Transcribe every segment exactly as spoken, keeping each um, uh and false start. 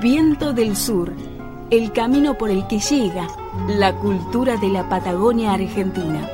Viento del Sur, el camino por el que llega la cultura de la Patagonia Argentina.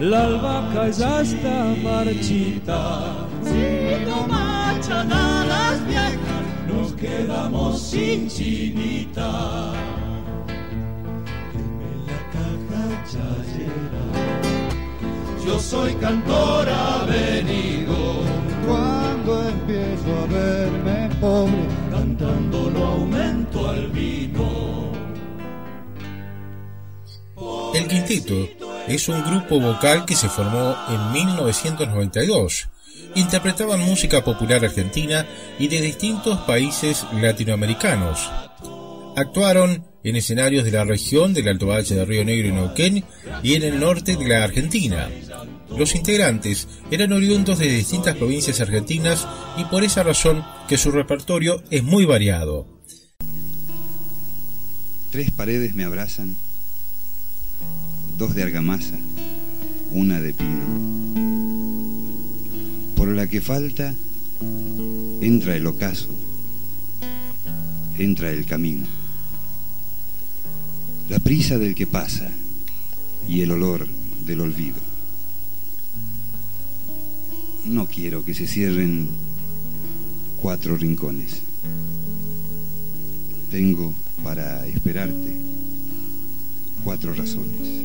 La albahaca ya está marchita. Si no marchan a las viejas, nos quedamos sin chinita. Deme la caja chayera. Yo soy cantor avenido. Cuando empiezo a verme pobre, cantando lo aumento al vino. El Quinteto es un grupo vocal que se formó en mil novecientos noventa y dos. Interpretaban música popular argentina y de distintos países latinoamericanos. Actuaron en escenarios de la región del Alto Valle de Río Negro y Neuquén y en el norte de la Argentina. Los integrantes eran oriundos de distintas provincias argentinas y por esa razón que su repertorio es muy variado. Tres paredes me abrazan, dos de argamasa, una de pino. Por la que falta, entra el ocaso, entra el camino. La prisa del que pasa y el olor del olvido. No quiero que se cierren cuatro rincones. Tengo para esperarte cuatro razones.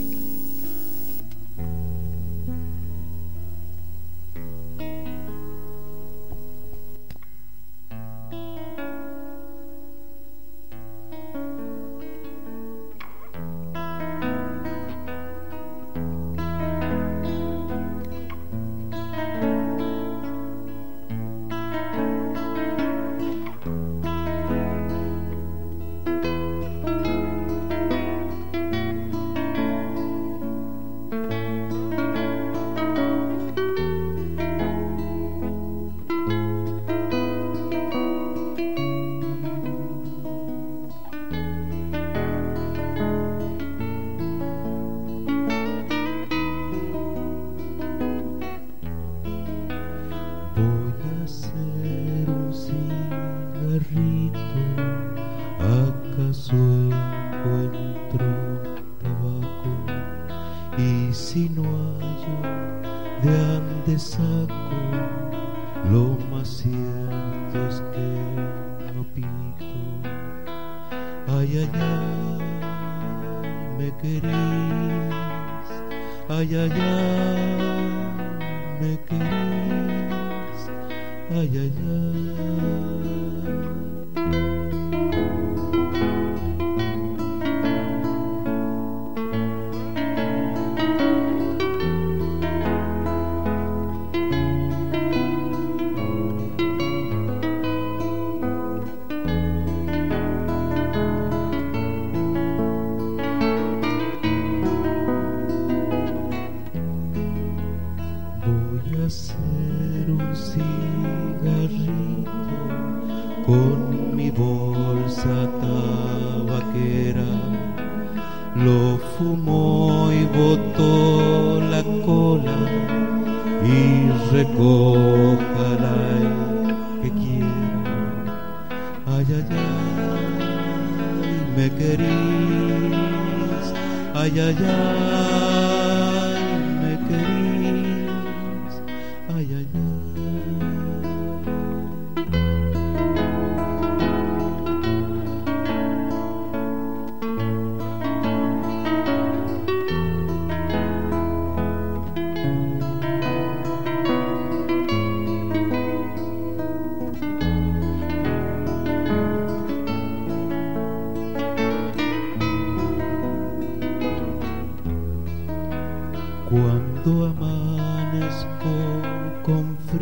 Cuando amanezco con fe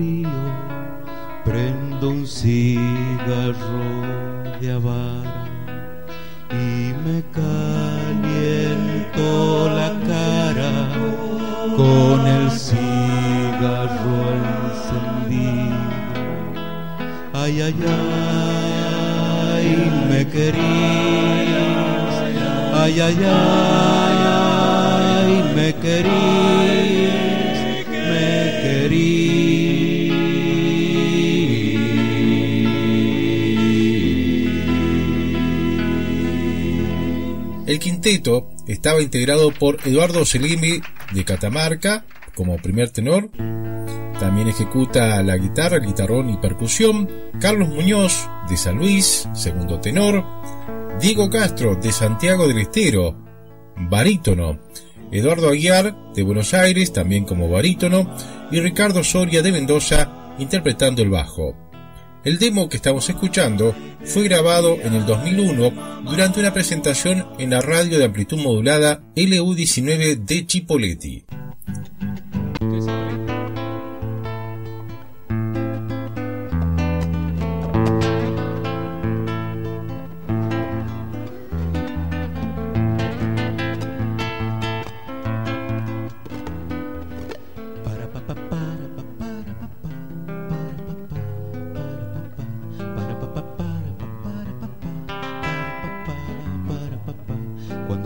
y me caliento la cara con el cigarro encendido. Ay, ay, ay, me querías. Ay, ay, ay, me querías, me querías. El quinteto estaba integrado por Eduardo Celimi de Catamarca como primer tenor, también ejecuta la guitarra, el guitarrón y percusión, Carlos Muñoz de San Luis, segundo tenor, Diego Castro de Santiago del Estero, barítono, Eduardo Aguiar de Buenos Aires también como barítono y Ricardo Soria de Mendoza interpretando el bajo. El demo que estamos escuchando fue grabado en el dos mil uno durante una presentación en la radio de amplitud modulada L U diecinueve de Chipoletti.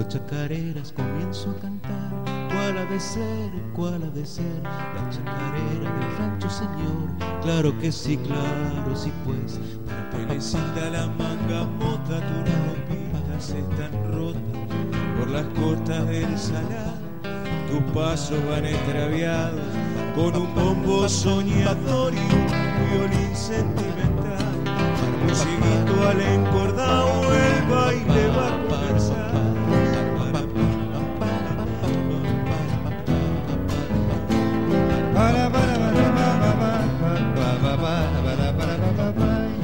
Chacareras comienzo a cantar, cuál ha de ser, cuál ha de ser, la chacarera del rancho señor, claro que sí, claro sí pues, para pelecita la manga mota, tus ropitas están rotas, por las costas del Salá, tus pasos van extraviados, con un bombo soñador y un violín sentimental, al musiguito al encordado el baile va a comenzar.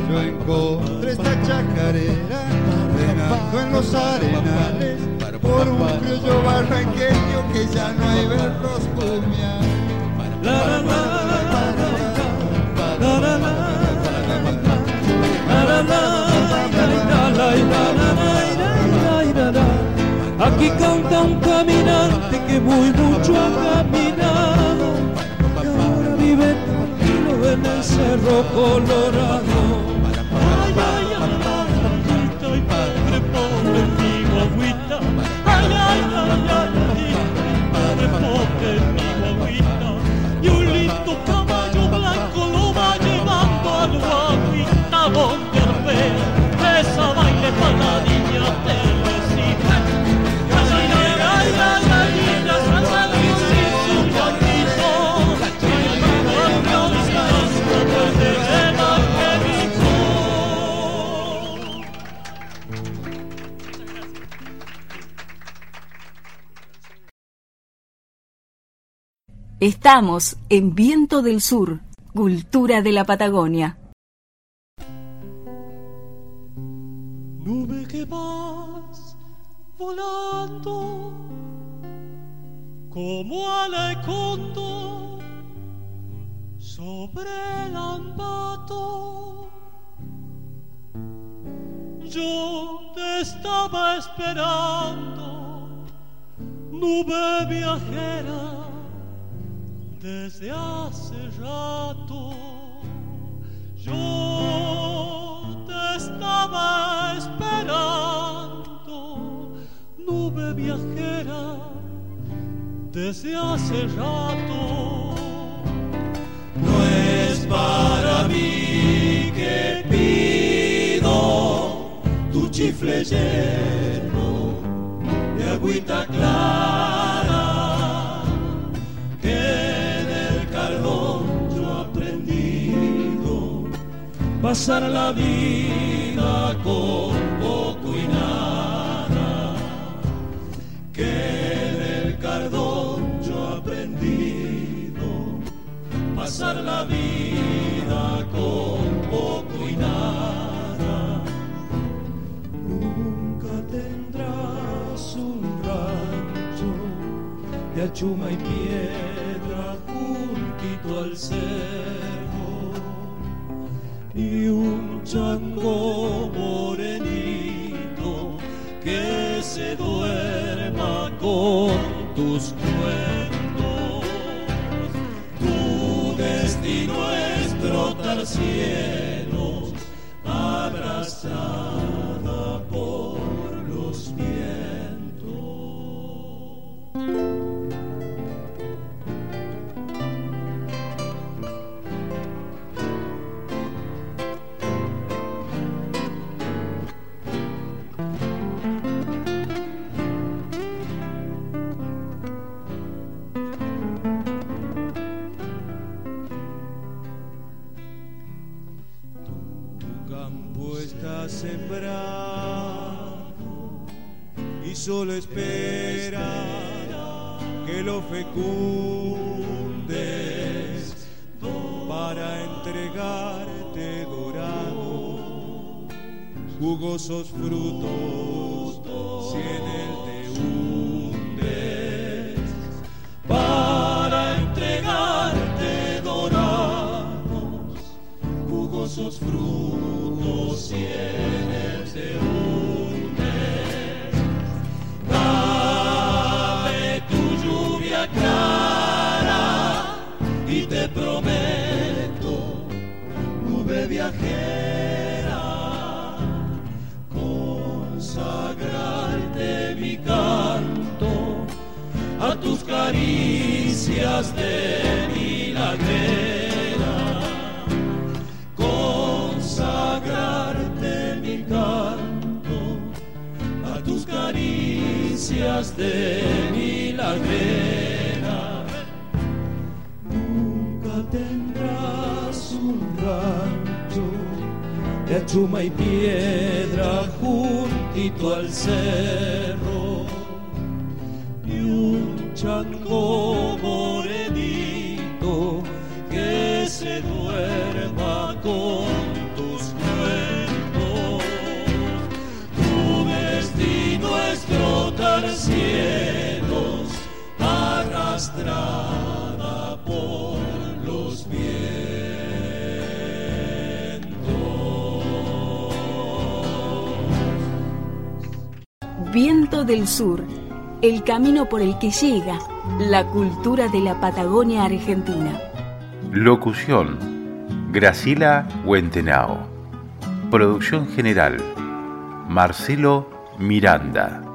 Yo encontré esta chacarera renando en los arenales por un criollo barranqueño que ya no hay verlos cumiar. Aquí canta un caminante que muy mucho ha caminado y ahora vive tranquilo en el Cerro Colorado. Estamos en Viento del Sur, cultura de la Patagonia. Nube que vas volando como alecondo sobre el ambato. Yo te estaba esperando, nube viajera. Desde hace rato yo te estaba esperando, nube viajera, desde hace rato. No es para mí que pido tu chifle lleno de agüita clara que pasar la vida con poco y nada, que del cardón yo he aprendido, pasar la vida con poco y nada. Nunca tendrás un rancho de achuma y piedra juntito al ser. Y un chango morenito se duerma con tus cuentos. Tu destino es brotar cielos, abrazada por los vientos. Y solo espera que lo fecundes para entregarte dorados, jugosos frutos. Si en él te hundes, para entregarte dorados, jugosos frutos. Si en él te hundes, te prometo, nube viajera, consagrarte mi canto a tus caricias de milagrera, consagrarte mi canto a tus caricias de milagrera. Tendrás un rancho de chuma y piedra juntito al cerro, y un chango morenito que se duerma con tus cuentos. Tu destino es trotar cielos, arrastrada por Viento del Sur, el camino por el que llega la cultura de la Patagonia Argentina. Locución: Gracila Huentenao. Producción general: Marcelo Miranda.